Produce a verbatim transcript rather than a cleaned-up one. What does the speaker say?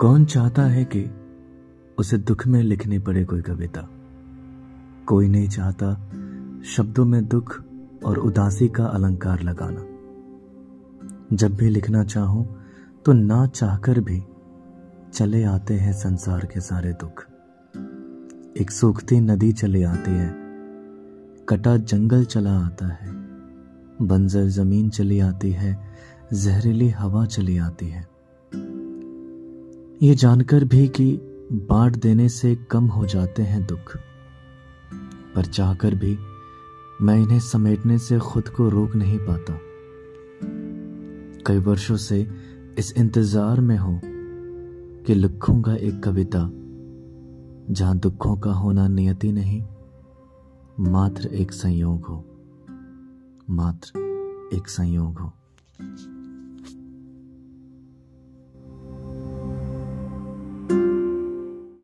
कौन चाहता है कि उसे दुख में लिखनी पड़े कोई कविता। कोई नहीं चाहता शब्दों में दुख और उदासी का अलंकार लगाना। जब भी लिखना चाहूं तो ना चाहकर भी चले आते हैं संसार के सारे दुख। एक सूखती नदी चले आती है, कटा जंगल चला आता है, बंजर जमीन चली आती है, जहरीली हवा चली आती है। ये जानकर भी कि बांट देने से कम हो जाते हैं दुख, पर चाहकर भी मैं इन्हें समेटने से खुद को रोक नहीं पाता। कई वर्षों से इस इंतजार में हूं कि लिखूंगा एक कविता जहां दुखों का होना नियति नहीं, मात्र एक संयोग हो, मात्र एक संयोग हो।